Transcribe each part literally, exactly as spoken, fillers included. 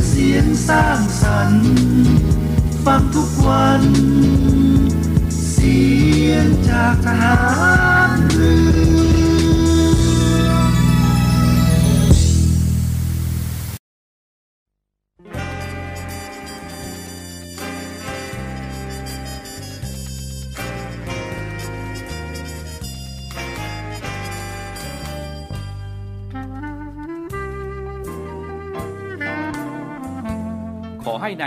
คือเสียงสร้างสรรค์ฟังทุกวันเสียงจากทหารเรือให้น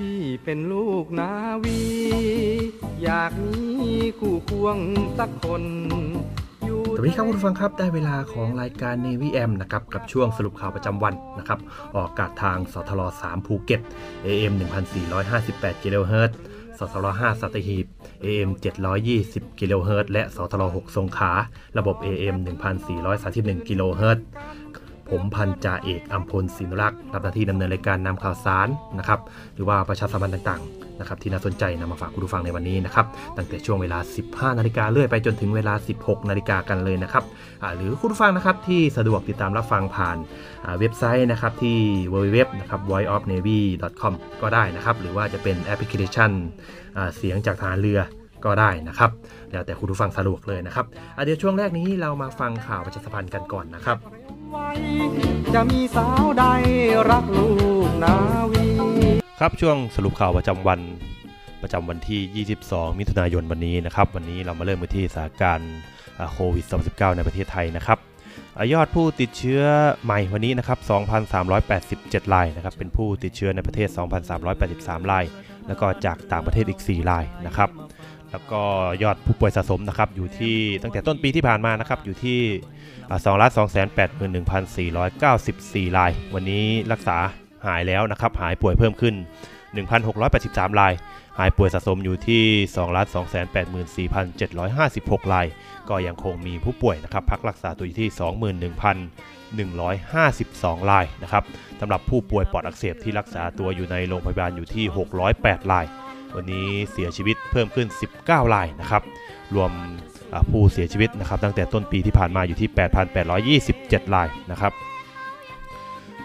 พี่เป็นลูกนาวีอยากมีคู่ควงสักคนสวัสดีครับคุณผู้ฟังครับได้เวลาของรายการ Navy AM นะครับกับช่วงสรุปข่าวประจำวันนะครับออกอากาศทางสทลสามภูเก็ต เอ เอ็ม หนึ่งพันสี่ร้อยห้าสิบแปด กิโลเฮิรตซ์สทลห้าสัตหีบ เอ เอ็ม เจ็ดร้อยยี่สิบ กิโลเฮิรตซ์และสทลหกสงขลาระบบ เอ เอ็ม หนึ่งพันสี่ร้อยสามสิบเอ็ด กิโลเฮิรตซ์ผมพันจ่าเอกอัมพลศินรักษ์รับหน้าที่ดำเนินรายการนำข่าวสารนะครับหรือว่าประชาสัมพันธ์ต่างๆนะครับที่น่าสนใจนำมาฝากคุณผู้ฟังในวันนี้นะครับตั้งแต่ช่วงเวลา สิบห้า นาฬิกาเรื่อยไปจนถึงเวลา สิบหก นาฬิกากันเลยนะครับหรือคุณผู้ฟังนะครับที่สะดวกติดตามรับฟังผ่านเว็บไซต์นะครับที่ ดับเบิลยู ดับเบิลยู ดับเบิลยู ดอท voice of navy ดอท คอม ก็ได้นะครับหรือว่าจะเป็นแอปพลิเคชันเสียงจากทหารเรือก็ได้นะครับแล้วแต่คุณผู้ฟังสะดวกเลยนะครับเดี๋ยวช่วงแรกนี้เรามาฟังข่าวประชาสัมพันธ์กันก่อนนะครับจะมีสาวใดรักลูกนาวีครับช่วงสรุปข่าวประจำวันประจำวันที่ยี่สิบสองมิถุนายนวันนี้นะครับวันนี้เรามาเริ่มกันที่สถานการณ์โควิด สิบเก้า ในประเทศไทยนะครับยอดผู้ติดเชื้อใหม่วันนี้นะครับ สองพันสามร้อยแปดสิบเจ็ด รายนะครับเป็นผู้ติดเชื้อในประเทศ สองพันสามร้อยแปดสิบสาม รายแล้วก็จากต่างประเทศอีกสี่รายนะครับแล้วก็ยอดผู้ป่วยสะสมนะครับอยู่ที่ตั้งแต่ต้นปีที่ผ่านมานะครับอยู่ที่ สองล้านสองแสนแปดหมื่นหนึ่งพันสี่ร้อยเก้าสิบสี่ รายวันนี้รักษาหายแล้วนะครับหายป่วยเพิ่มขึ้น หนึ่งพันหกร้อยแปดสิบสาม รายหายป่วยสะสมอยู่ที่ สองล้านสองแสนแปดหมื่นสี่พันเจ็ดร้อยห้าสิบหก รายก็ยังคงมีผู้ป่วยนะครับพักรักษาตัวอยู่ที่ สองหมื่นหนึ่งพันหนึ่งร้อยห้าสิบสอง รายนะครับสำหรับผู้ป่วยปอดอักเสบที่รักษาตัวอยู่ในโรงพยาบาลอยู่ที่ หกร้อยแปด รายวันนี้เสียชีวิตเพิ่มขึ้นสิบเก้ารายนะครับรวมผู้เสียชีวิตนะครับตั้งแต่ต้นปีที่ผ่านมาอยู่ที่ แปดพันแปดร้อยยี่สิบเจ็ด รายนะครับ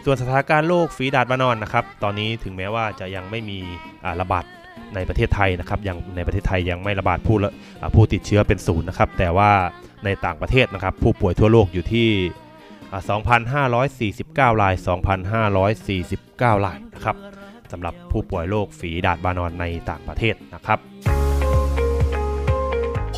ส่วนสถานการณ์โรคฝีดาษวานอนนะครับตอนนี้ถึงแม้ว่าจะยังไม่มีระบาดในประเทศไทยนะครับยังในประเทศไทยยังไม่ระบาดผู้ผู้ติดเชื้อเป็นศูนย์นะครับแต่ว่าในต่างประเทศนะครับผู้ป่วยทั่วโลกอยู่ที่ สองพันห้าร้อยสี่สิบเก้า ราย สองพันห้าร้อยสี่สิบเก้า รายนะครับสำหรับผู้ป่วยโรคฝีดาษวานอนในต่างประเทศนะครับพ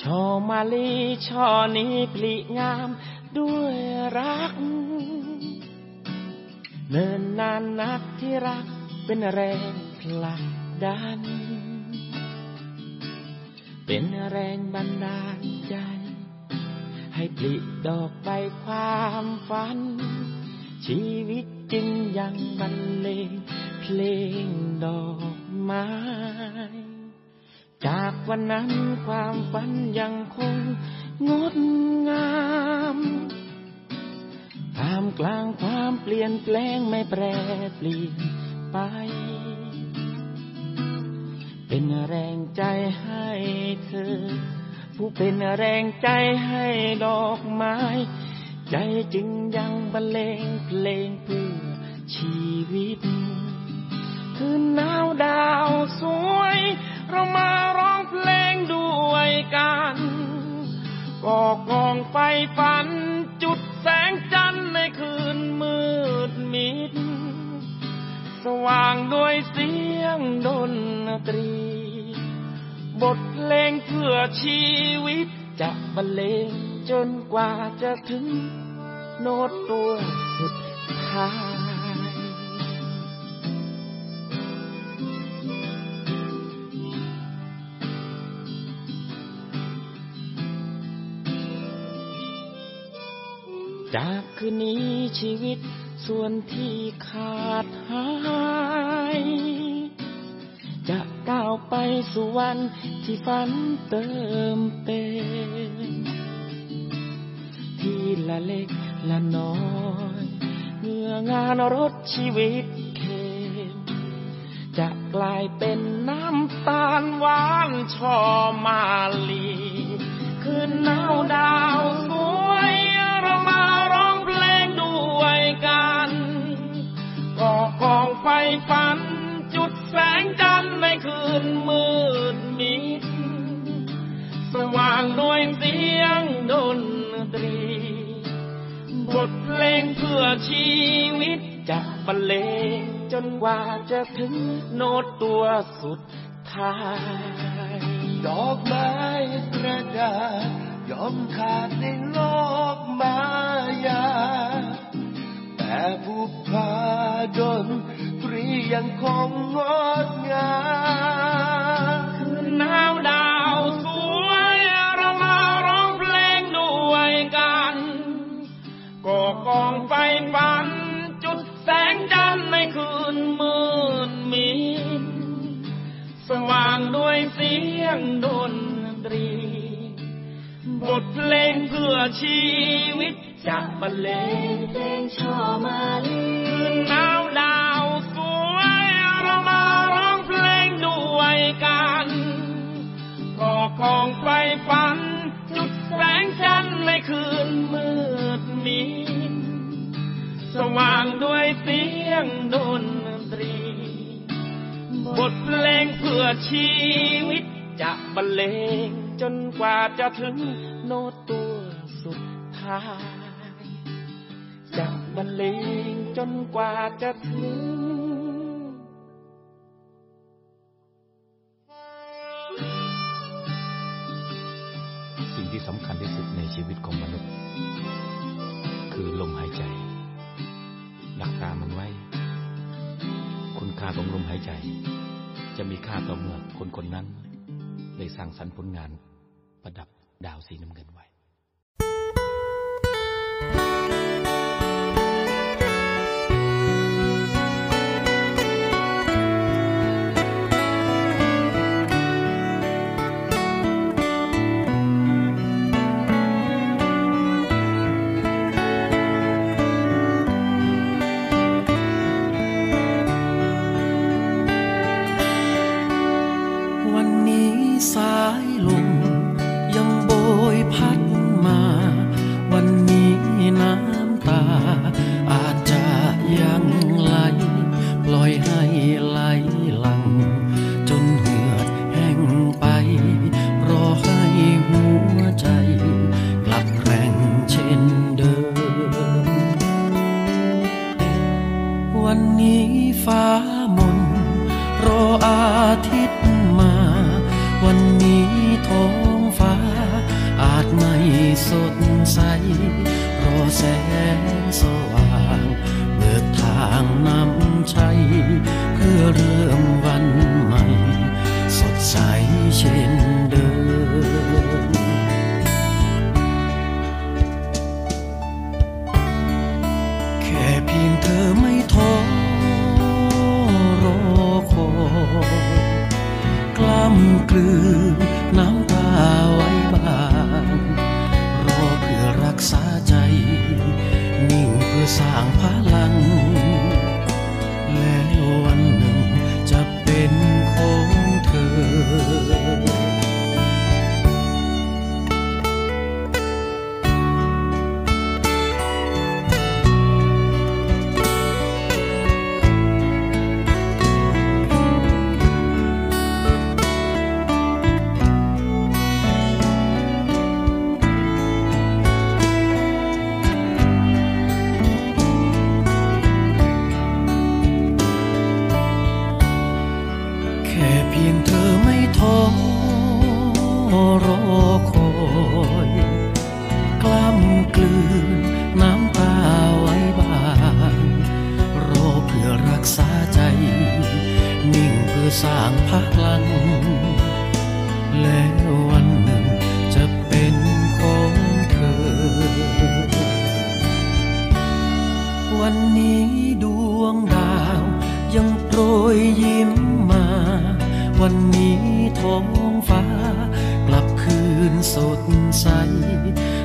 ช่อมาลีช่อนี้ปลิงามด้วยรักเนิ่นนานนักที่รักเป็นแรงผลักดันเป็นแรงบันดาลใจให้ปลิดอกไปความฝันชีวิตจริงยังบรรเลงเพลงดอกไม้จากวันนั้นความฝันยังคงงดงามท่ามกลางความเปลี่ยนแปลงไม่แปรเปลี่ยนไปเป็นแรงใจให้เธอผู้เป็นแรงใจให้ดอกไม้ใจจึงยังบรรเลงเพลงเพื่อชีวิตคืนหนาวดาวสวยเรามาร้องเพลงด้วยกันก่อกองไฟฝันจุดแสงจันทร์ในคืนมืดมิดสว่างด้วยเสียงดนตรีบทเพลงเพื่อชีวิตจะบรรเลงจนกว่าจะถึงโน้ตตัวสุดท้ายจากคืนนี้ชีวิตส่วนที่ขาดหายจะก้าวไปสู่วันที่ฝันเติมเต็มทีละเล็กละน้อยเมื่องานรถชีวิตเค็มจะกลายเป็นน้ำตาลหวานชอมาลีคืนหนาวดาวสวยเรามาร้องเพลงด้วยกันก่อกองไฟฝันจุดแสงจันทร์ในคืนมืดมิดสว่างด้วยเสียงดนตรีบทเพลงเพื่อชีวิตจะบรรเลงจนกว่าจะถึงโน้ตตัวสุดท้ายดอกไม้ประดับยอมขาดในโลกมายาแต่ผู้พาดนตรียังคงงดงามคืนหนาวดาวสวยเรามาร้องเพลงด้วยกันก่อกองไฟฝันจุดแสงจันทร์ในคืนมืดมิดสว่างด้วยเสียงดนตรีบทเพลงเพื่อชีวิตจะบรรเลงเพลงช่อมาลีคืนหนาวดาวสวยเรามาร้องเพลงด้วยกันก่อกองไฟฝันจุดแสงจันทร์ในคืนมืดมิดสว่างด้วยเสียงดนตรีบทเพลงเพื่อชีวิตจะบรรเลงจนกว่าจะถึงโน้ตตัวสุดท้ายจะบรรเลงจนกว่าจะถึงสิ่งที่สำคัญที่สุดในชีวิตของมนุษย์คือลมหายใจหลักตามันไว้คุณค่าของลมหายใจจะมีค่าต่อเมื่อคนคนนั้นได้สร้างสรรค์ผลงานประดับดาวสีน้ำเงินไว้สายลมยังโบยพัดมาวันนี้น้ำตาอาจจะยังไหลปล่อยให้ไหลหลั่งจนเหือดแห้งไปรอให้หัวใจกลับแรงเช่นเดิมวันนี้ฟ้ามนรออาทิตย์วันนี้ท้องฟ้า ไม่สดใสรอแสงสว่างเปิดทางนำชัยเพื่อเริ่มวันใหม่สดใสเช่นเดิมแค่เพียงเธอไม่ท้อรอคอยกล้ำกลืนน้ำตาไว้บางรอเพื่อรักษาใจนิ่งเพื่อสร้างพลังแล้ววันหนึ่งจะเป็นของเธอวันนี้ดวงดาวยังโปรยยิ้มมาวันนี้ท้องฟ้ากลับคืนสดใส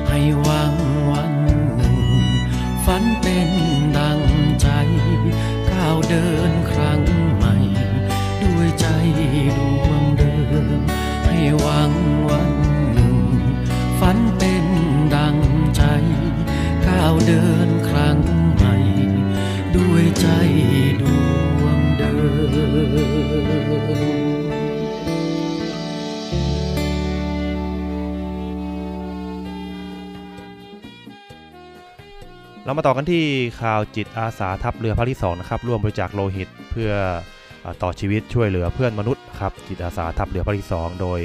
ให้หวังวันหนึ่งฝันเป็นดังใจก้าวเดินครั้งใหม่ด้วยใจดวงเดิมให้หวังวันหนึ่งฝันเป็นดังใจก้าวเดินครั้งด้วยใจดวงเดิมเรามาต่อกันที่ข่าวจิตอาสาทัพเรือภาคที่สองนะครับร่วมบริจาคโลหิตเพื่อต่อชีวิตช่วยเหลือเพื่อนมนุษย์ครับจิตอาสาทัพเรือภาคที่สองโดย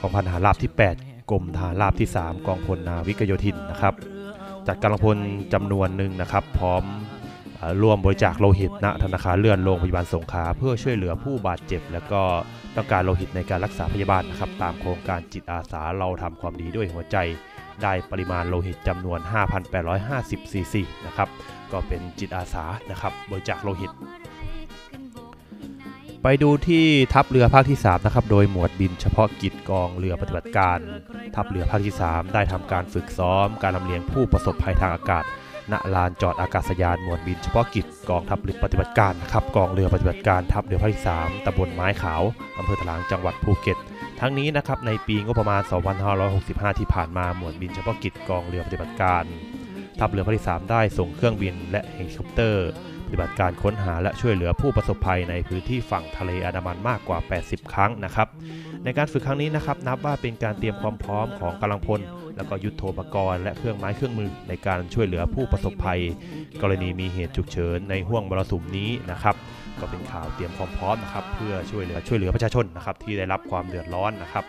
กองพันทหารราบที่แปดกรมทหารราบที่สามกองพลนาวิกโยธินนะครับจัดกำลังพลจำนวนหนึ่งนะครับพร้อมร่วมบริจาคโลหิตณธนาคารเลื่อนโรงพยาบาลสงขลาเพื่อช่วยเหลือผู้บาดเจ็บและก็ต้องการโลหิตในการรักษาพยาบาลนะครับตามโครงการจิตอาสาเราทำความดีด้วยหัวใจได้ปริมาณโลหิตจำนวน ห้าพันแปดร้อยห้าสิบ ซีซีนะครับก็เป็นจิตอาสานะครับบริจาคโลหิตไปดูที่ทัพเรือภาคที่สามนะครับโดยหมวดบินเฉพาะกิจกองเรือปฏิบัติการทัพเรือภาคที่สามได้ทำการฝึกซ้อมการลำเลียงผู้ประสบภัยทางอากาศณลานจอดอากาศยานหมวดบินเฉพาะกิจกองทัพเรือปฏิบัติการนะครับกองเรือปฏิบัติการทัพเรือภาคที่สามตำบลไม้ขาวอำเภอถลางจังหวัดภูเก็ตทั้งนี้นะครับในปีงบประมาณ สองพันห้าร้อยหกสิบห้า ที่ผ่านมาหมวดบินเฉพาะกิจกองเรือปฏิบัติการทัพเรือภาคที่สามได้ส่งเครื่องบินและเฮลิคอปเตอร์ปฏิบัติการค้นหาและช่วยเหลือผู้ประสบภัยในพื้นที่ฝั่งทะเลอันดามันมากกว่าแปดสิบครั้งนะครับในการฝึกครั้งนี้นะครับนับว่าเป็นการเตรียมความพร้อมของกำลังพลและก็ยุทโธปกรณ์และเครื่องไม้เครื่องมือในการช่วยเหลือผู้ประสบภัยกรณีมีเหตุฉุกเฉินในห้วงมรสุมนี้นะครับก็เป็นข่าวเตรียมความพร้อมนะครับเพื่อช่วยเหลือช่วยเหลือประชาชนนะครับที่ได้รับความเดือดร้อนนะครับ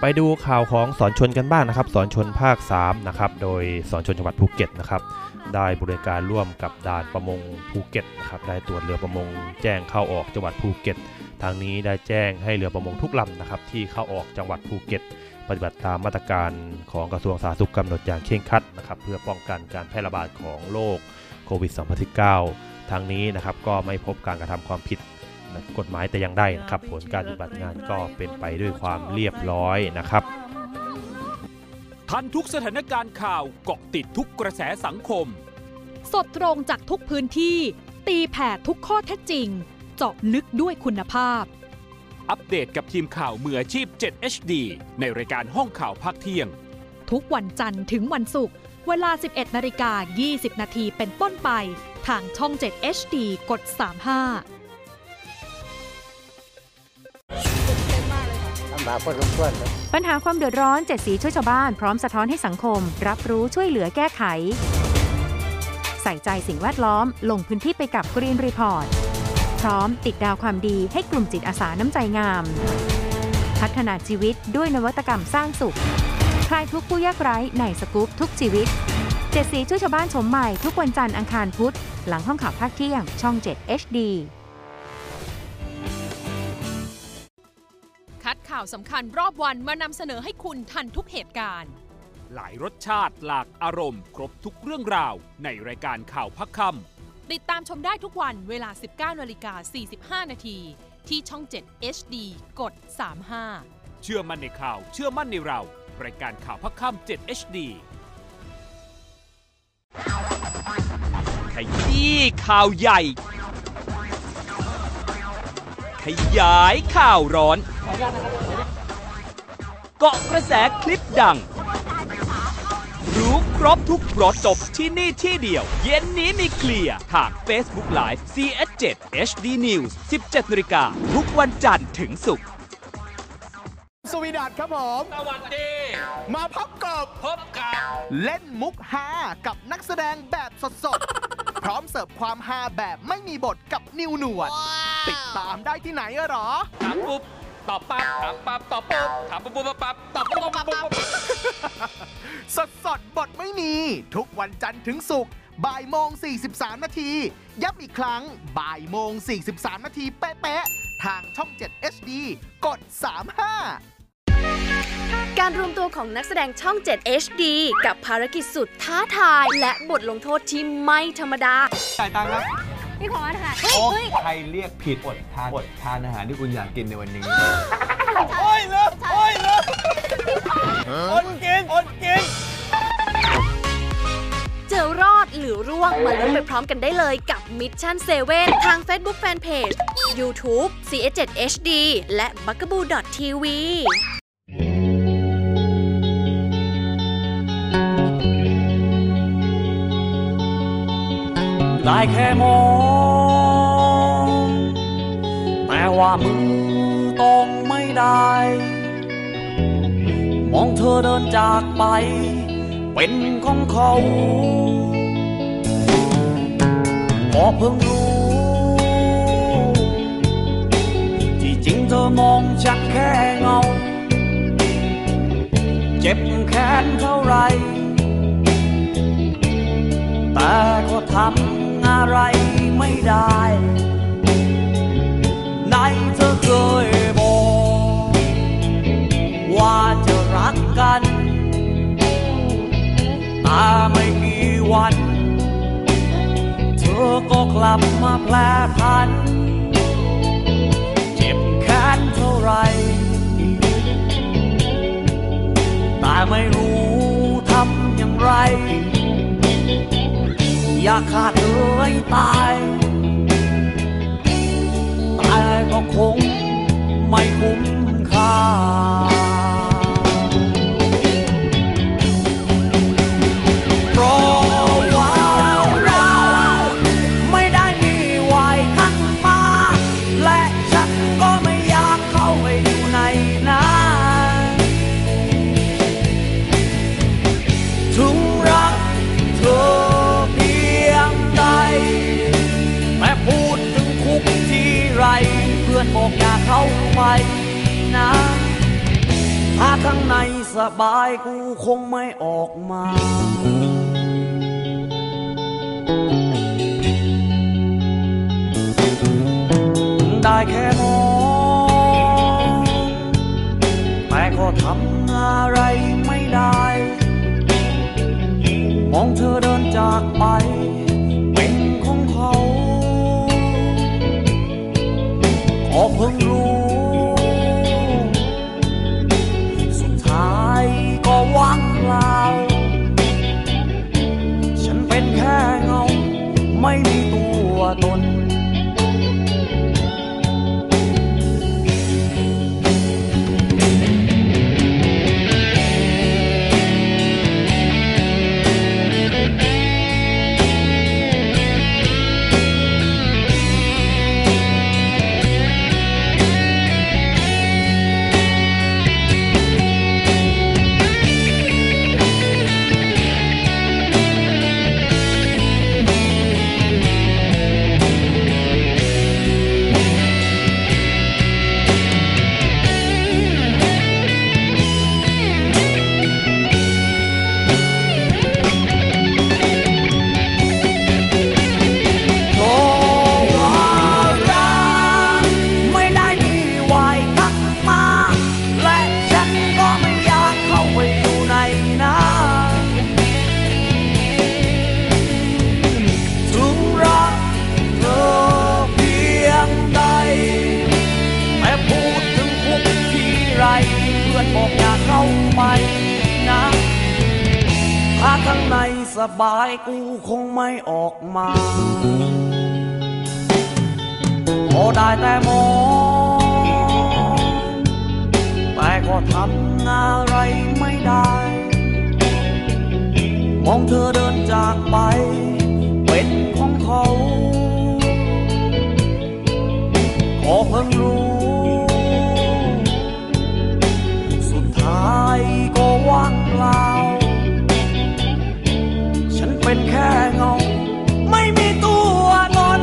ไปดูข่าวของสอนชนกันบ้างนะครับสอนชนภาคสามนะครับโดยสอนชนจังหวัดภูเก็ตนะครับได้บริการร่วมกับด่านประมงภูเก็ตนะครับได้ตรวจเรือประมงแจ้งเข้าออกจังหวัดภูเก็ตทางนี้ได้แจ้งให้เรือประมงทุกลำนะครับที่เข้าออกจังหวัดภูเก็ตปฏิบัติตามมาตรการของกระทรวงสาธารณสุขกำหนดอย่างเคร่งครัดนะครับเพื่อป้องกันการแพร่ระบาดของโรคโควิด สองพันสิบเก้า ทางนี้นะครับก็ไม่พบการกระทำความผิดกฎหมายแต่ยังได้นะครับผลการปฏิบัติงานก็เป็นไปด้วยความเรียบร้อยนะครับทันทุกสถานการณ์ข่าวเกาะติดทุกกระแสสังคมสดตรงจากทุกพื้นที่ตีแผ่ทุกข้อเท็จจริงเจาะลึกด้วยคุณภาพอัปเดตกับทีมข่าวมืออาชีพ เจ็ด เอช ดี ในรายการห้องข่าวภาคเที่ยงทุกวันจันทร์ถึงวันศุกร์เวลา สิบเอ็ดนาฬิกายี่สิบนาทีเป็นต้นไปทางช่อง เจ็ด เอช ดี กด สามสิบห้าปัญหาความเดือดร้อนเจ็ดสีช่วยชาวบ้านพร้อมสะท้อนให้สังคมรับรู้ช่วยเหลือแก้ไขใส่ใจสิ่งแวดล้อมลงพื้นที่ไปกับ Green Report พร้อมติดดาวความดีให้กลุ่มจิตอาสาน้ำใจงามพัฒนาชีวิตด้วยนวัตกรรมสร้างสุขท ลายทุกผู้ยากไร้ในสกู๊ปทุกชีวิตเจ็ดสีช่วยชาวบ้านชมใหม่ทุกวันจันทร์อังคารพุธหลังห้องข่าวภาคเที่ยงช่องเจ็ด เอช ดี คัดข่าวสำคัญรอบวันมานำเสนอให้คุณทันทุกเหตุการณ์หลายรสชาติหลากอารมณ์ครบทุกเรื่องราวในรายการข่าวพักค่ำติดตามชมได้ทุกวันเวลา สิบเก้านาฬิกาสี่สิบห้านาทีที่ช่อง เจ็ด เอช ดี กด สามสิบห้า เชื่อมั่นในข่าวเชื่อมั่นในเรารายการข่าวพักค่ำเจ็ด เอช ดี ขยี้ข่าวใหญ่ขยายข่าวร้อนเกาะกระแสคลิปดังรู้ครบทุกรสจบที่นี่ที่เดียวเย็นนี้มีเคลียร์ทาง Facebook Live ซี เอส เจ็ด เอช ดี News สิบเจ็ดนาฬิกาทุกวันจันทร์ถึงศุกร์สวีดัสครับผมสวัสดีมาพบกับพบกับเล่นมุกฮากับนักแสดงแบบสดๆ พร้อมเสิร์ฟความฮาแบบไม่มีบทกับนิวหนวด wow. ติดตามได้ที่ไหนหรอถามปุ๊บตอบปั๊บถามปั๊บตอบปุ๊บถามปุ๊บปุ๊บปั๊บตอบปุ๊บปุ๊บปุ๊บสดสดบทไม่มีทุกวันจันทร์ถึงศุกร์บ่ายโมงสี่สิบสามนาทีย้ำอีกครั้งบ่ายโมงสี่สิบสามนาทีเป๊ะๆทางช่องเจ็ด เอช ดี กดสามสิบห้าการรวมตัวของนักแสดงช่อง เจ็ด เอช ดี กับภารกิจสุดท้าทายและบทลงโทษที่ไม่ธรรมดาจ่ายตังค์ครับพี่ขออาหารใครเรียกผิดอดทานอดทานอาหารที่คุณอยากกินในวันนี้โอ้ยเลิกโอ้ยเลิกอดกินอดกินเจอรอดหรือร่วงมาลุ้นไปพร้อมกันได้เลยกับมิชชั่นเซเว่นทาง Facebook Fanpage YouTube ซี เอส เจ็ด เอช ดี และ บัคกะบู ดอท ที วีได้แค่มองแต่ว่ามือต้องไม่ได้มองเธอเดินจากไปเป็นของเขาพอเพิ่งรู้ที่จริงเธอมองฉันแค่เงาเจ็บแค้นเท่าไรแต่ก็ทำอะไรไม่ได้ไหนเธอเคยบอกว่าจะรักกันแต่ไม่กี่วันเธอก็กลับมาแผลพันเจ็บแค้นเท่าไรแต่ไม่รู้ทำอย่างไรอยากขาดเธอให้ตายแต่ก็คงไม่คุ้มค่าเพราะว่าเราไม่ได้มีไว้ทันมาและฉันก็ไม่อยากเข้าไปอยู่ในนั้นถึงรักเธอเพื่อนบอกอย่าเข้าไปนะถ้าข้างในสบายกูคงไม่ออกมาได้แค่มองแต่ก็ทำอะไรไม่ได้มองเธอเดินจากไปเป็นของเขาออกเพิ่งรู้สุดท้ายก็ว่างเปล่าฉันเป็นแค่เงาไม่มีตัวตน สบายกูคงไม่ออกมาพอได้แต่มองแต่ก็ทำอะไรไม่ได้มองเธอเดินจากไปเป็นของเขาขอเพิ่งรู้สุดท้ายก็ว่างเปล่าฉันเป็นแค่เงาไม่มีตัวตน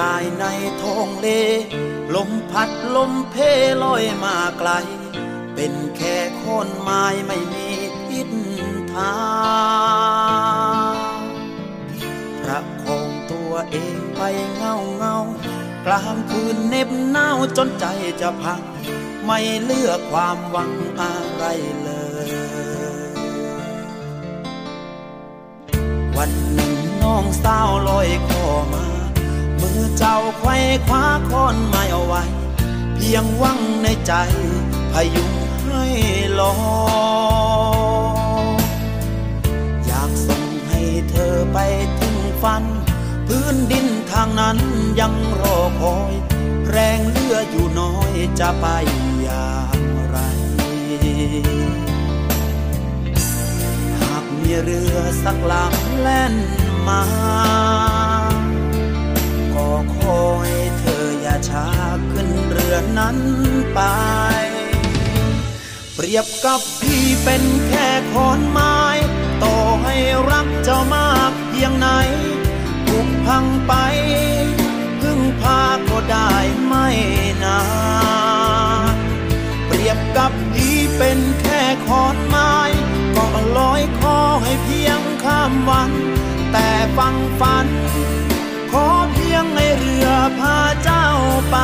ได้ในท้องเลลมพัดลมเพลอยมาไกลเป็นแค่คนไม้ไม่มีทิศทางประคองตัวเองไปเงาเงากลางคืนเน็บหนาวจนใจจะพังไม่เลือกความหวังอะไรเลยวันหนึ่งน้องสาวลอยคอมามือเจ้าไขว้คว้าค้อนไม้เอาไว้เพียงหวังในใจพยุงให้ลอยอยากส่งให้เธอไปถึงฝันพื้นดินทางนั้นยังรอคอยแรงเหลืออยู่น้อยจะไปอย่างไรหากมีเรือสักลำแล่นมาก็ขอให้เธออย่าช้าขึ้นเรือนั้นไปเปรียบกับพี่เป็นแค่ขอนไม้ต่อให้รักเจ้ามากเพียงไหนถูกพังไปพึ่งพาก็ได้ไม่นานเปรียบกับพี่เป็นแค่ขอนไม้ก็ลอยคอให้เพียงข้ามวันแต่ฟังฝันขอเพียงให้เรือพาเจ้าไป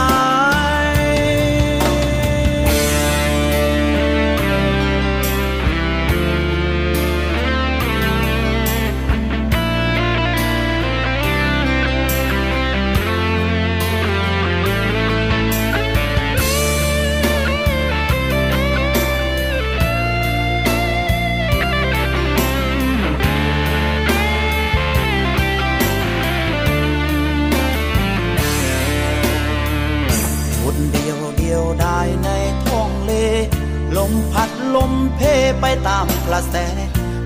ได้ในท้องเลลมพัดลมเพไปตามกระแส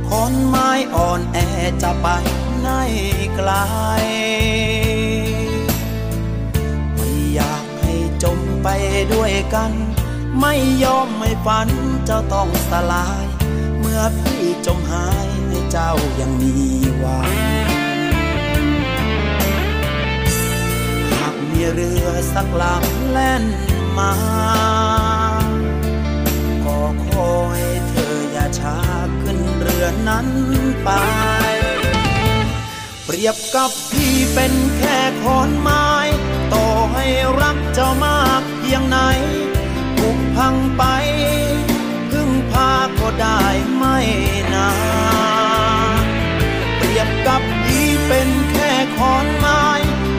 ขอนไม้อ่อนแอจะไปไหนไกลไม่อยากให้จมไปด้วยกันไม่ยอมไม่ฝันเจ้าต้องสลายเมื่อพี่จมหายให้เจ้ายังมีหวังหากมีเรือสักลำแล่นมาก็ขอให้เธออย่าช้าขึ้นเรือนั้นไปเปรียบกับพี่เป็นแค่ขอนไม้ต่อให้รักเจ้ามากเพียงไหนถูกพังไปพึ่งพาก็ได้ไม่นานเปรียบกับพี่เป็นแค่ขอนไม้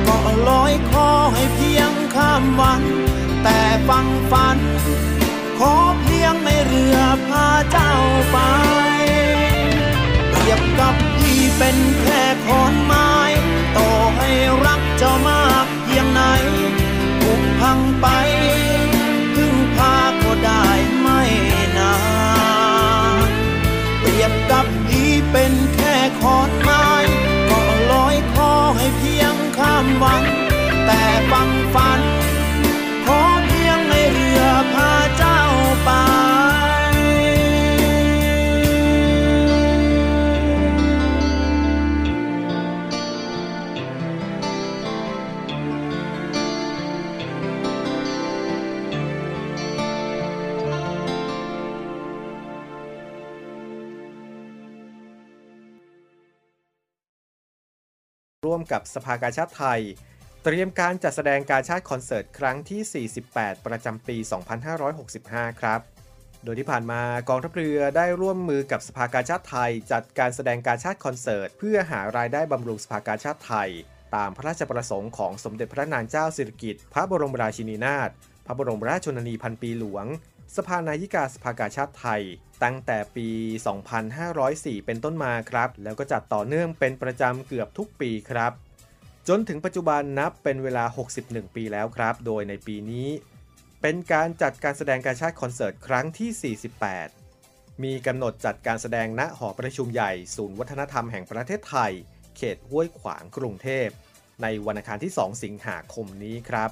ก็ลอยคอให้เพียงข้ามวันแต่ฟังฝันขอเพียงให้เรือพาเจ้าไปเปรียบกับพี่เป็นแค่ขอนไม้ต่อให้รักเจ้ามากเพียงไหนถูกพังไปพึ่งพาก็ได้ไม่ ร่วมกับสภากาชาดไทยเตรียมการจัดแสดงกาชาดคอนเสิร์ตครั้งที่สี่สิบแปดประจำปีสองพันห้าร้อยหกสิบห้าครับโดยที่ผ่านมากองทัพเรือได้ร่วมมือกับสภากาชาดไทยจัดการแสดงกาชาดคอนเสิร์ตเพื่อหารายได้บำรุงสภากาชาดไทยตามพระราชประสงค์ของสมเด็จพระนางเจ้าสิริกิติ์พระบรมราชินีนาถพระบรมราชชนนีพันปีหลวงสภานายิกาสภากาชาดไทยตั้งแต่ปีสองพันห้าร้อยสี่เป็นต้นมาครับแล้วก็จัดต่อเนื่องเป็นประจำเกือบทุกปีครับจนถึงปัจจุบันนับเป็นเวลาหกสิบเอ็ดปีแล้วครับโดยในปีนี้เป็นการจัดการแสดงกาชาดคอนเสิร์ตครั้งที่สี่สิบแปดมีกำหนดจัดการแสดงณหอประชุมใหญ่ศูนย์วัฒนธรรมแห่งประเทศไทยเขตห้วยขวางกรุงเทพในวันอังคารที่สองสิงหาคมนี้ครับ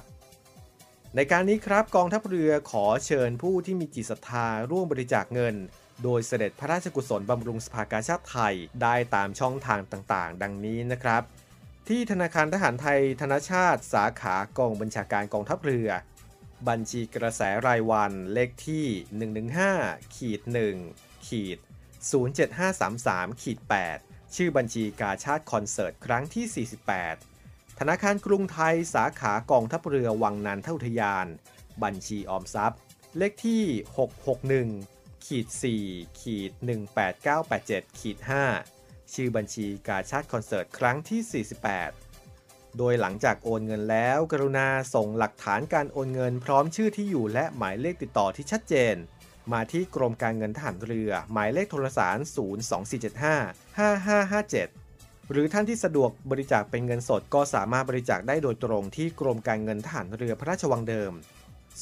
ในการนี้ครับกองทัพเรือขอเชิญผู้ที่มีจิตศรัทธาร่วมบริจาคเงินโดยเสด็จพระราชกุศลบำรุงสภากาชาดไทยได้ตามช่องทางต่างๆดังนี้นะครับที่ธนาคารทหารไทยธนชาติสาขากองบัญชาการกองทัพเรือบัญชีกระแสรายวันเลขที่ หนึ่งหนึ่งห้า หนึ่ง ศูนย์เจ็ดห้าสามสาม แปด ชื่อบัญชีกาชาดคอนเสิร์ตครั้งที่สี่สิบแปดธนาคารกรุงไทยสาขากองทัพเรือวังนันทอุทยานบัญชีออมทรัพย์เลขที่ หก หก หนึ่ง สี่ หนึ่ง แปด เก้า แปด เจ็ด ห้า ชื่อบัญชีกาชาดคอนเสิร์ตครั้งที่สี่สิบแปดโดยหลังจากโอนเงินแล้วกรุณาส่งหลักฐานการโอนเงินพร้อมชื่อที่อยู่และหมายเลขติดต่อที่ชัดเจนมาที่กรมการเงินทหารเรือหมายเลขโทรศัพท์ศูนย์ สอง สี่ เจ็ด ห้า ห้า ห้า ห้า เจ็ดหรือท่านที่สะดวกบริจาคเป็นเงินสดก็สามารถบริจาคได้โดยตรงที่กรมการเงินทหารเรือพระราชวังเดิม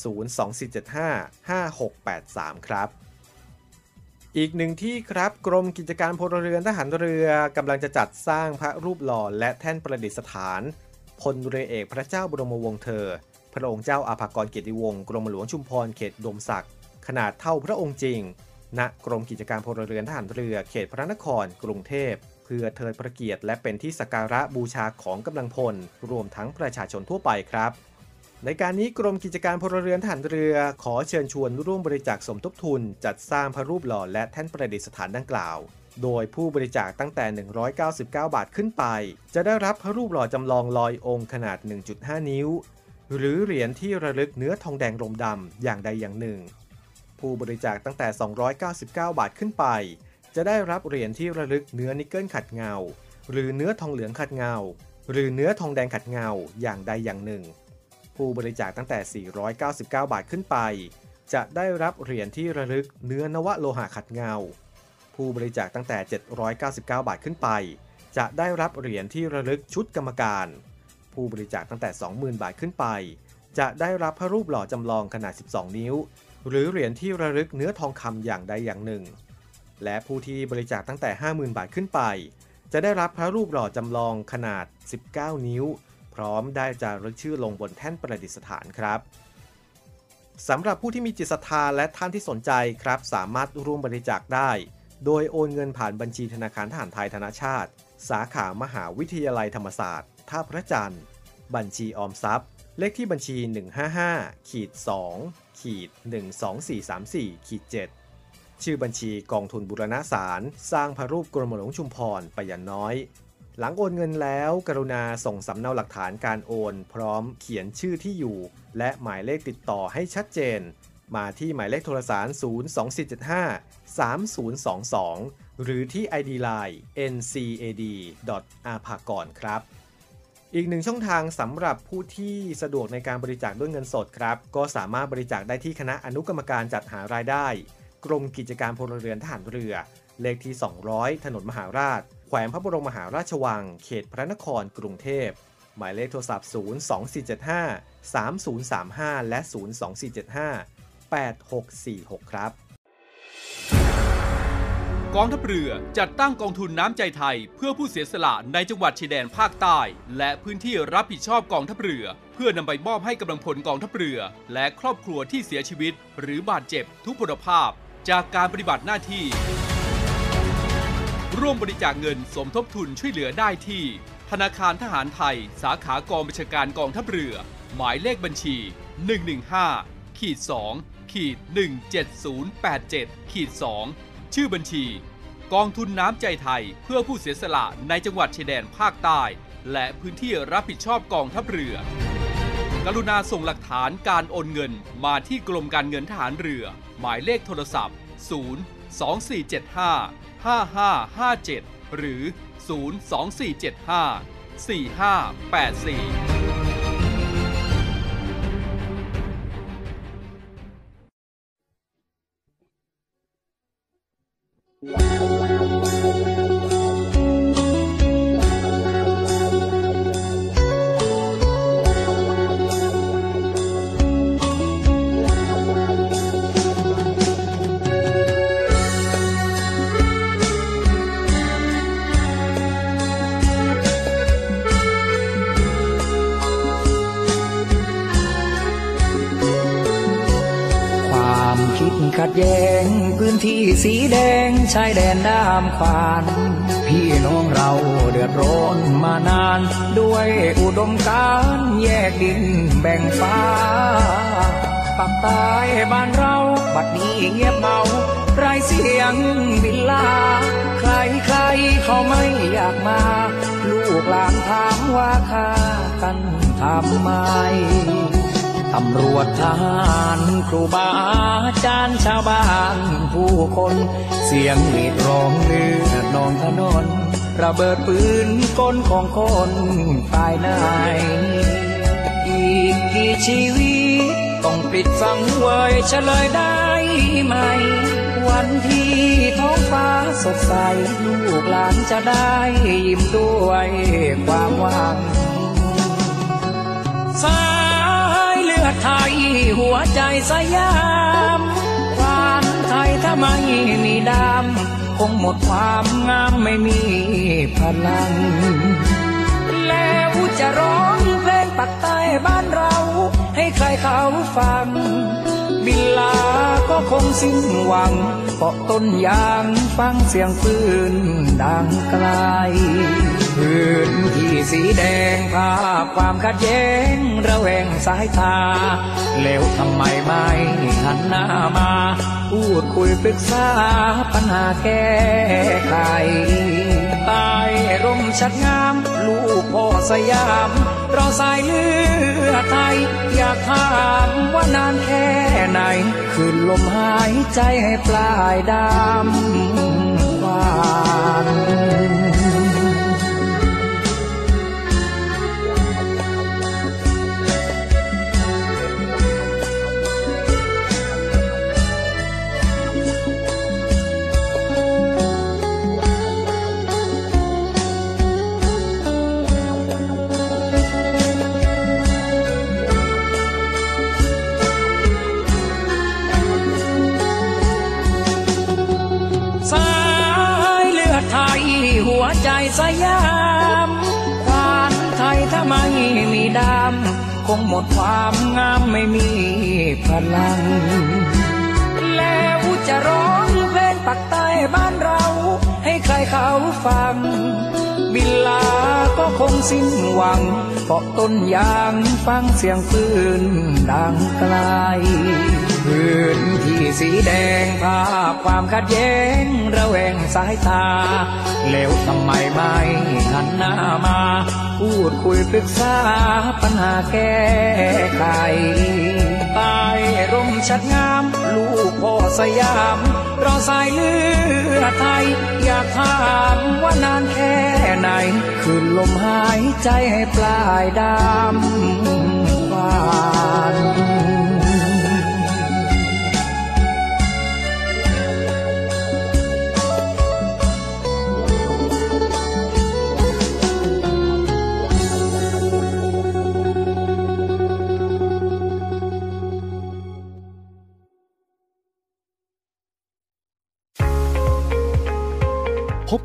ศูนย์ สอง สี่ เจ็ด ห้า ห้า หก แปด สามครับอีกหนึ่งที่ครับกรมกิจการพลเรือนทหารเรือกำลังจะจัดสร้างพระรูปหล่อและแท่นประดิษฐานพลเรือเอกพระเจ้าบรมวงศ์เธอพระองค์เจ้าอาภากรเกียรติวงศ์กรมหลวงชุมพรเขตดมศักดิ์ขนาดเท่าพระองค์จริงณกรมกิจการพลเรือนทหารเรือเขตพระนครกรุงเทพเพื่อเทิดพระเกียรติและเป็นที่สักการะบูชาของกำลังพลรวมทั้งประชาชนทั่วไปครับในการนี้กรมกิจการพลเรือนทหารเรือขอเชิญชวนร่วมบริจาคสมทบทุนจัดสร้างพระรูปหล่อและแท่นประดิษฐานดังกล่าวโดยผู้บริจาคตั้งแต่หนึ่งร้อยเก้าสิบเก้าบาทขึ้นไปจะได้รับพระรูปหล่อจำลองลอยองค์ขนาด หนึ่งจุดห้า นิ้วหรือเหรียญที่ระลึกเนื้อทองแดงลมดำอย่างใดอย่างหนึ่งผู้บริจาคตั้งแต่สองร้อยเก้าสิบเก้าบาทขึ้นไปจะได้รับเหรียญที่ระลึกเนื้อนิกเกิลขัดเงาหรือเนื้อทองเหลืองขัดเงาหรือเนื้อทองแดงขัดเงาอย่างใดอย่างหนึ่งผู้บริจาคตั้งแต่สี่ร้อยเก้าสิบเก้าบาทขึ้นไปจะได้รับเหรียญที่ระลึกเนื้อนวโลหะขัดเงาผู้บริจาคตั้งแต่เจ็ดร้อยเก้าสิบเก้าบาทขึ้นไปจะได้รับเหรียญที่ระลึกชุดกรรมการผู้บริจาคตั้งแต่ สองหมื่น บาทขึ้นไปจะได้รับพระรูปหล่อจำลองขนาดสิบสองนิ้วหรือเหรียญที่ระลึกเนื้อทองคำอย่างใดอย่างหนึ่งและผู้ที่บริจาคตั้งแต่ ห้าหมื่น บาทขึ้นไปจะได้รับพระรูปหล่อจำลองขนาดสิบเก้านิ้วพร้อมได้จารึกชื่อลงบนแท่นประดิษฐานครับสำหรับผู้ที่มีจิตศรัทธาและท่านที่สนใจครับสามารถร่วมบริจาคได้โดยโอนเงินผ่านบัญชีธนาคารทหารไทยธนชาติสาขามหาวิทยาลัยธรรมศาสตร์ท่าพระจันทร์บัญชีออมทรัพย์เลขที่บัญชี หนึ่งห้าห้า สอง หนึ่งสองสี่สามสี่ เจ็ดชื่อบัญชีกองทุนบูรณะสารสร้างพระรูปกรมหลวงชุมพรปยน้อยหลังโอนเงินแล้วกรุณาส่งสำเนาหลักฐานการโอนพร้อมเขียนชื่อที่อยู่และหมายเลขติดต่อให้ชัดเจนมาที่หมายเลขโทรศัพท์ ศูนย์ สอง สี่ เจ็ด ห้า สาม ศูนย์ สอง สอง หรือที่ ไอ ดี Line เอ็น ซี เอ ดี อาร์ พี เอ จี โอ เอ็น ครับอีกหนึ่งช่องทางสำหรับผู้ที่สะดวกในการบริจาคด้วยเงินสดครับก็สามารถบริจาคได้ที่คณะอนุกรรมการจัดหารายได้กรมกิจการพลเรือนทหารเรือเลขที่สองร้อยถนนมหาราชแขวงพระบรมมหาราชวังเขตพระนครกรุงเทพหมายเลขโทรศัพท์ศูนย์ สอง สี่ เจ็ด ห้า สาม ศูนย์ สาม ห้าและศูนย์ สอง สี่ เจ็ด ห้า แปด หก สี่ หกครับกองทัพเรือจัดตั้งกองทุนน้ำใจไทยเพื่อผู้เสียสละในจังหวัดชายแดนภาคใต้และพื้นที่รับผิดชอบกองทัพเรือเพื่อนำไปมอบให้กำลังพลกองทัพเรือและครอบครัวที่เสียชีวิตหรือบาดเจ็บทุกพลภาพจากการปฏิบัติหน้าที่ร่วมบริจาคเงินสมทบทุนช่วยเหลือได้ที่ธนาคารทหารไทยสาขากองบัญชาการกองทัพเรือหมายเลขบัญชี หนึ่ง หนึ่ง ห้า สอง หนึ่ง เจ็ด ศูนย์ แปด เจ็ด สองชื่อบัญชีกองทุนน้ำใจไทยเพื่อผู้เสียสละในจังหวัดชายแดนภาคใต้ และพื้นที่รับผิดชอบกองทัพเรือกรุณาส่งหลักฐานการโอนเงินมาที่กรมการเงินทหารเรือหมายเลขโทรศัพท์ศูนย์ สอง สี่ เจ็ด ห้า ห้า ห้า ห้า เจ็ดหรือศูนย์ สอง สี่ เจ็ด ห้า สี่ ห้า แปด สี่ขัดแย้งพื้นที่สีแดงชายแดนด้ามขวานพี่น้องเราเดือดร้อนมานานด้วยอุดมการณ์แยกดินแบ่งฟ้าปากใต้บ้านเราบัดนี้เงียบเมาไร้เสียงบินลาใครใครเขาไม่อยากมาลูกหลานถามว่าฆ่ากันทำไมตำรวจทหารครูบาอาจารย์ชาวบ้านผู้คนเสียงเรียกร้องเลือดนองถนนระเบิดปืนก้นของคนตายนายอีกกี่ชีวิตต้องปิดฟังไว้เฉลยได้ไหมวันที่ท้องฟ้าสดใสลูกหลานจะได้ยิ้มด้วยความหวังไทยหัวใจสยามควานไทยถ้าไม่มีดำคงหมดความงามไม่มีพลังแล้วจะร้องเพลงปักใต้บ้านเราให้ใครเขาฟังบินลาก็คงสิ้นหวังเกาะต้นยางฟังเสียงปืนดังไกลพื้นที่สีแดงภาพความขัดแย้งระแวงสายตาแล้วทำไมไม่หันหน้ามาพูดคุยปรึกษาปัญหาแก้ไขใต้ร่มชัดงามลูกพ่อสยามเราสายเลือดไทยอยากถามว่านานแค่ไหนคืนลมหายใจให้ปลายดำหวานสยามควานไทยถ้าไม่มีดำคงหมดความงามไม่มีพลังแล้วจะร้องเพลงปักใต้บ้านเราให้ใครเขาฟังบินลาก็คงสิ้นหวังเกาะต้นยางฟังเสียงปืนดังไกลพื้นที่สีแดงภาพความขัดแย้งระแวงสายตาแล้วทำไมไม่หันหน้ามาพูดคุยปรึกษาปัญหาแก้ไขใต้ร่มชัดงามลูกพ่อสยามเราสายเลือดไทยอยากถามว่านานแค่ไหนคืนลมหายใจให้ปลายดำหวานพบ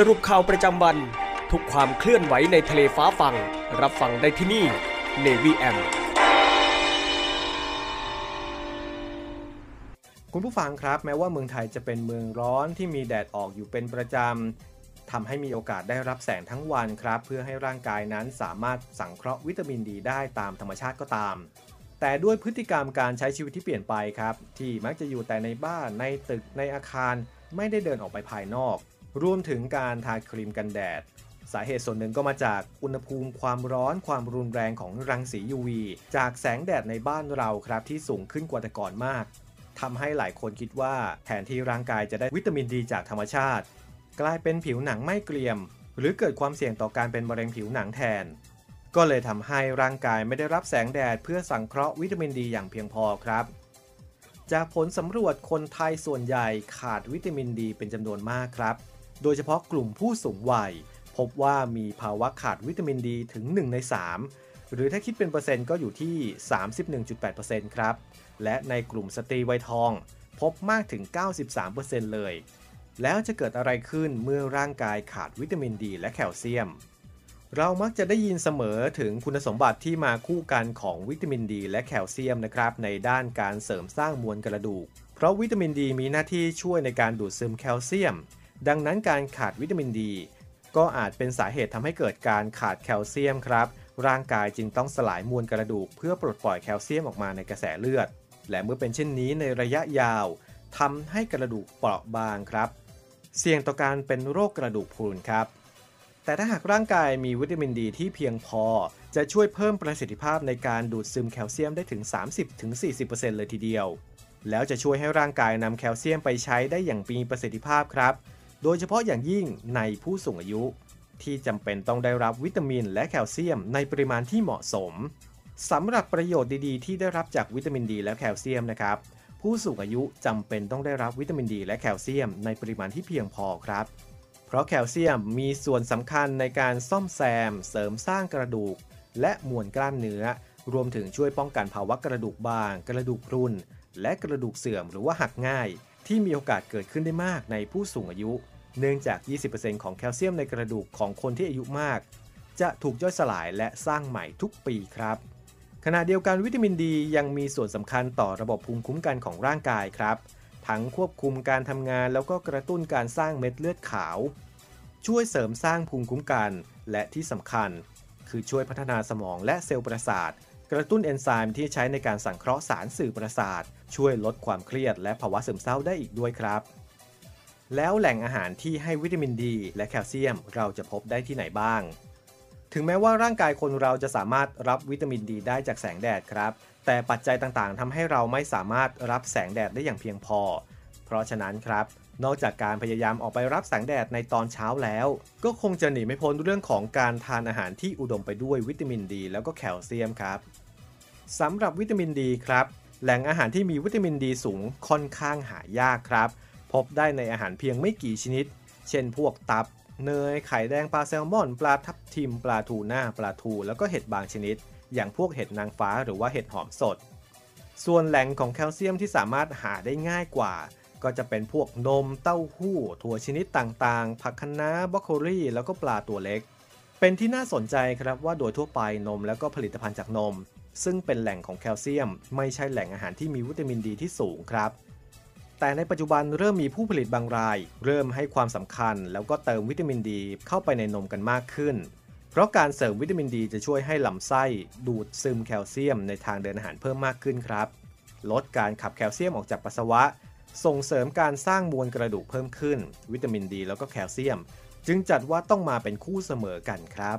สรุปข่าวประจำวันทุกความเคลื่อนไหวในทะเลฟ้าฟังรับฟังได้ที่นี่ Navy แอม คุณผู้ฟังครับแม้ว่าเมืองไทยจะเป็นเมืองร้อนที่มีแดดออกอยู่เป็นประจำทำให้มีโอกาสได้รับแสงทั้งวันครับเพื่อให้ร่างกายนั้นสามารถสังเคราะห์วิตามินดีได้ตามธรรมชาติก็ตามแต่ด้วยพฤติกรรมการใช้ชีวิตที่เปลี่ยนไปครับที่มักจะอยู่แต่ในบ้านในตึกในอาคารไม่ได้เดินออกไปภายนอกรวมถึงการทาครีมกันแดดสาเหตุส่วนหนึ่งก็มาจากอุณหภูมิความร้อนความรุนแรงของรังสี ยู วี จากแสงแดดในบ้านเราครับที่สูงขึ้นกว่าแต่ก่อนมากทำให้หลายคนคิดว่าแทนที่ร่างกายจะได้วิตามินดีจากธรรมชาติกลายเป็นผิวหนังไม่เกรียมหรือเกิดความเสี่ยงต่อการเป็นมะเร็งผิวหนังแทนก็เลยทำให้ร่างกายไม่ได้รับแสงแดดเพื่อสังเคราะห์วิตามินดีอย่างเพียงพอครับจากผลสำรวจคนไทยส่วนใหญ่ขาดวิตามินดีเป็นจำนวนมากครับโดยเฉพาะกลุ่มผู้สูงวัยพบว่ามีภาวะขาดวิตามินดีถึงหนึ่งในสามหรือถ้าคิดเป็นเปอร์เซ็นต์ก็อยู่ที่ สามสิบเอ็ดจุดแปดเปอร์เซ็นต์ ครับและในกลุ่มสตรีวัยทองพบมากถึง เก้าสิบสามเปอร์เซ็นต์ เลยแล้วจะเกิดอะไรขึ้นเมื่อร่างกายขาดวิตามินดีและแคลเซียมเรามักจะได้ยินเสมอถึงคุณสมบัติที่มาคู่กันของวิตามินดีและแคลเซียมนะครับในด้านการเสริมสร้างมวลกระดูกเพราะวิตามินดีมีหน้าที่ช่วยในการดูดซึมแคลเซียมดังนั้นการขาดวิตามินดีก็อาจเป็นสาเหตุทำให้เกิดการขาดแคลเซียมครับร่างกายจึงต้องสลายมวลกระดูกเพื่อปลดปล่อยแคลเซียมออกมาในกระแสเลือดและเมื่อเป็นเช่นนี้ในระยะยาวทำให้กระดูกเปราะบางครับเสี่ยงต่อการเป็นโรคกระดูกพรุนครับแต่ถ้าหากร่างกายมีวิตามินดีที่เพียงพอจะช่วยเพิ่มประสิทธิภาพในการดูดซึมแคลเซียมได้ถึง สามสิบถึงสี่สิบเปอร์เซ็นต์ เลยทีเดียวแล้วจะช่วยให้ร่างกายนำแคลเซียมไปใช้ได้อย่างมีประสิทธิภาพครับโดยเฉพาะอย่างยิ่งในผู้สูงอายุที่จำเป็นต้องได้รับวิตามินและแคลเซียมในปริมาณที่เหมาะสมสำหรับประโยชน์ดีๆที่ได้รับจากวิตามินดีและแคลเซียมนะครับผู้สูงอายุจำเป็นต้องได้รับวิตามินดีและแคลเซียมในปริมาณที่เพียงพอครับเพราะแคลเซียมมีส่วนสำคัญในการซ่อมแซมเสริมสร้างกระดูกและมวลกล้ามเนื้อรวมถึงช่วยป้องกันภาวะกระดูกบางกระดูกพรุนและกระดูกเสื่อมหรือว่าหักง่ายที่มีโอกาสเกิดขึ้นได้มากในผู้สูงอายุเนื่องจาก ยี่สิบเปอร์เซ็นต์ ของแคลเซียมในกระดูกของคนที่อายุมากจะถูกย่อยสลายและสร้างใหม่ทุกปีครับขณะเดียวกันวิตามินดียังมีส่วนสำคัญต่อระบบภูมิคุ้มกันของร่างกายครับทั้งควบคุมการทำงานแล้วก็กระตุ้นการสร้างเม็ดเลือดขาวช่วยเสริมสร้างภูมิคุ้มกันและที่สำคัญคือช่วยพัฒนาสมองและเซลล์ประสาทกระตุ้นเอนไซม์ที่ใช้ในการสังเคราะห์สารสื่อประสาทช่วยลดความเครียดและภาวะซึมเศร้าได้อีกด้วยครับแล้วแหล่งอาหารที่ให้วิตามินดีและแคลเซียมเราจะพบได้ที่ไหนบ้างถึงแม้ว่าร่างกายคนเราจะสามารถรับวิตามินดีได้จากแสงแดดครับแต่ปัจจัยต่างๆทำให้เราไม่สามารถรับแสงแดดได้อย่างเพียงพอเพราะฉะนั้นครับนอกจากการพยายามออกไปรับแสงแดดในตอนเช้าแล้วก็คงจะหนีไม่พ้นเรื่องของการทานอาหารที่อุดมไปด้วยวิตามินดีแล้วก็แคลเซียมครับสำหรับวิตามินดีครับแหล่งอาหารที่มีวิตามินดีสูงค่อนข้างหายากครับพบได้ในอาหารเพียงไม่กี่ชนิดเช่นพวกตับเนยไข่แดงปลาแซลมอนปลาทับทิมปลาทูน่าปลาทูแล้วก็เห็ดบางชนิดอย่างพวกเห็ดนางฟ้าหรือว่าเห็ดหอมสดส่วนแหล่งของแคลเซียมที่สามารถหาได้ง่ายกว่าก็จะเป็นพวกนมเต้าหู้ถั่วชนิดต่างๆผักคะน้าบรอกโคลีแล้วก็ปลาตัวเล็กเป็นที่น่าสนใจครับว่าโดยทั่วไปนมแล้วก็ผลิตภัณฑ์จากนมซึ่งเป็นแหล่งของแคลเซียมไม่ใช่แหล่งอาหารที่มีวิตามินดีที่สูงครับแต่ในปัจจุบันเริ่มมีผู้ผลิตบางรายเริ่มให้ความสำคัญแล้วก็เติมวิตามินดีเข้าไปในนมกันมากขึ้นเพราะการเสริมวิตามินดีจะช่วยให้ลำไส้ดูดซึมแคลเซียมในทางเดินอาหารเพิ่มมากขึ้นครับลดการขับแคลเซียมออกจากปัสสาวะส่งเสริมการสร้างมวลกระดูกเพิ่มขึ้นวิตามินดีแล้วก็แคลเซียมจึงจัดว่าต้องมาเป็นคู่เสมอกันครับ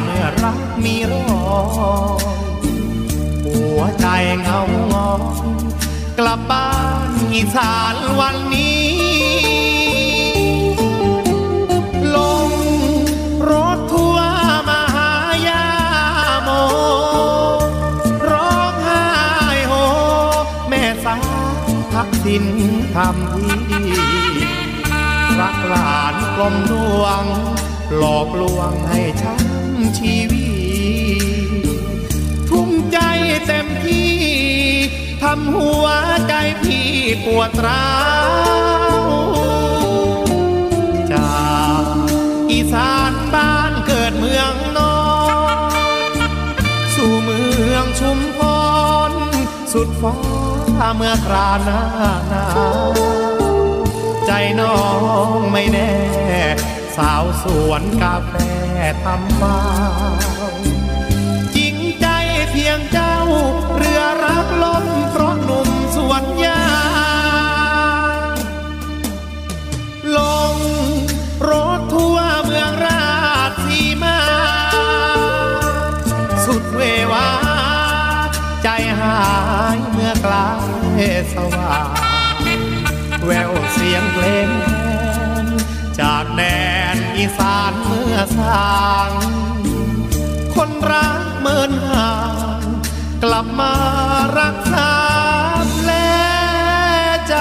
เมื่อคราหน้าหนาวใจน้องไม่แน่สาวสวนกาแฟทำเมาจริงใจเพียงเจ้าเรือรักล้มเพราะหนุ่มสวนยางลงรถทั่วเมืองราชสีมาสุดเววาใจหายเมื่อกลางสว่างแววเสียงเพลงแค้นจากแดนอีสานเมื่อสางคนรักเมินห่างกลับมารักษาแลใจ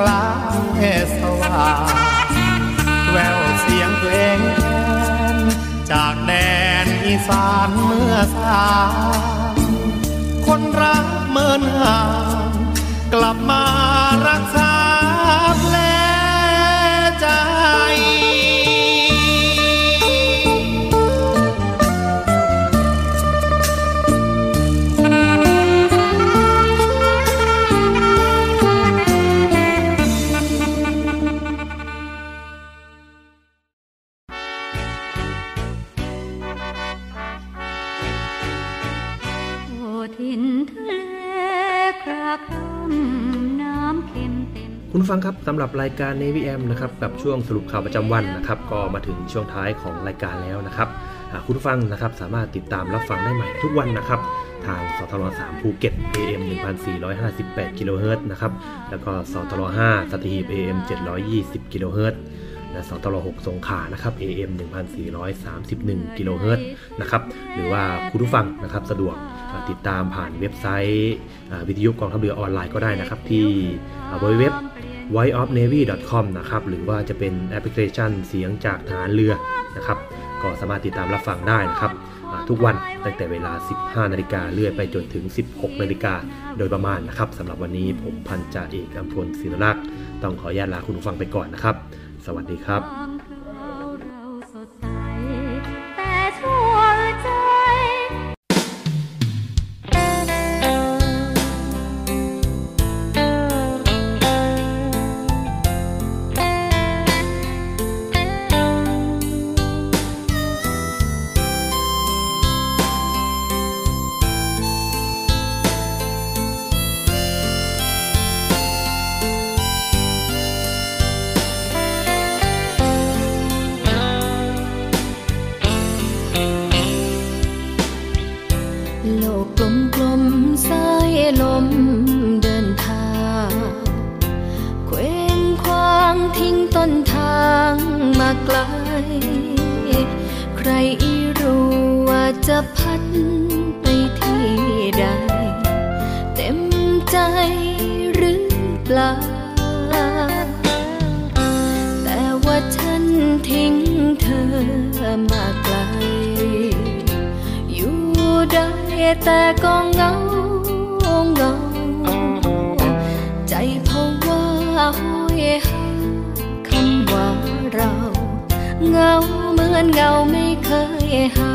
กลางเทศวาแววเสียงเพลงแค้นจากแดนอีสานเมื่อสางคนรักเมินห่างกลับมารักษาแผลใจ คุณฟังครับสำหรับรายการ Navy Am นะครับกับช่วงสรุปข่าวประจำวันนะครับก็มาถึงช่วงท้ายของรายการแล้วนะครับคุณฟังนะครับสามารถติดตามรับฟังได้ใหม่ทุกวันนะครับทางสทรสามภูเก็ต เอ เอ็ม หนึ่งพันสี่ร้อยห้าสิบแปด กิโลเฮิรตซ์นะครับแล้วก็สทรห้าสัตหีบ เอ เอ็ม เจ็ดร้อยยี่สิบ กิโลเฮิรตซ์และสทรหกสงขลานะครับ เอ เอ็ม หนึ่งพันสี่ร้อยสามสิบเอ็ด กิโลเฮิรตซ์นะครับหรือว่าคุณผู้ฟังนะครับสะดวกติดตามผ่านเว็บไซต์วิทยุกองทัพเรือออนไลน์ก็ได้นะครับที่เว็บvoiceofnavy ดอท คอม นะครับหรือว่าจะเป็นแอปพลิเคชันเสียงจากทหารเรือนะครับก็สามารถติดตามรับฟังได้นะครับทุกวันตั้งแต่เวลา สิบห้านาฬิกา เรื่อยไปจนถึง สิบหกนาฬิกาโดยประมาณนะครับสำหรับวันนี้ผมพันจ่าเอกอัมพลศิลลักษ์ต้องขออนุญาตลาคุณผู้ฟังไปก่อนนะครับสวัสดีครับแต่ก็เงาเงาใจเพราะว่าห้อยหาคำว่าเราเงาเหมือนเงาไม่เคยหา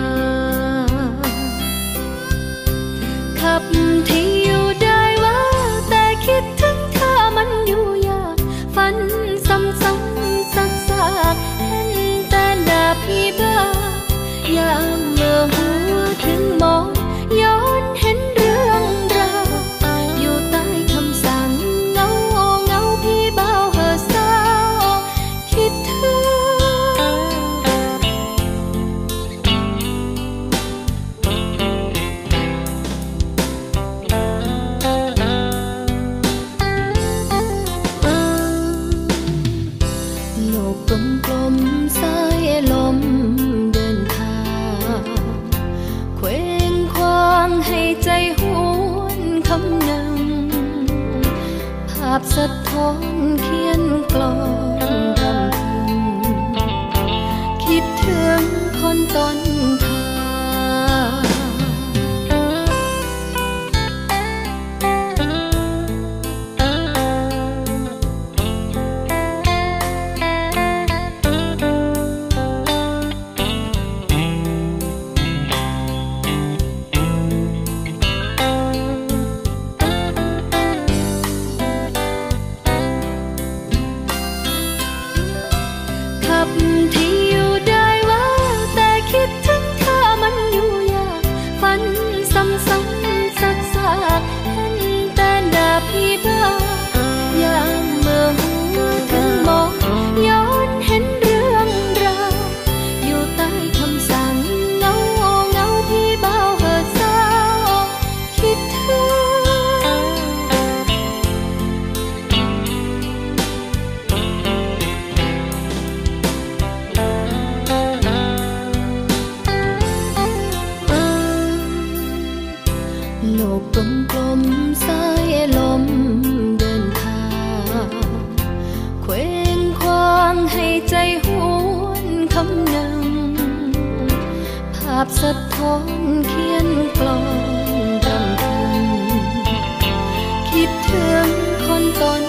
ขับที่อยู่ได้ว่าแต่คิดถึงเธอมันอยู่ยากฝันซ้ำซ้ำซักซากเห็นแต่ดาบพี่บ้ายามเมื่อหัวถึงมองย้อนเห็นเรื่องราวอยู่ใต้คำสั่งเงาเงาพี่เบาเหอเศร้าคิดถึงโลกกลมกลมสายลมให้ใจหวนคำนึงภาพสะท้อนเขียนกลอนรำพึงคิดถึงคนต้นทางสะท้อนเขียนกลอนรำพึงคิดถึงคนตน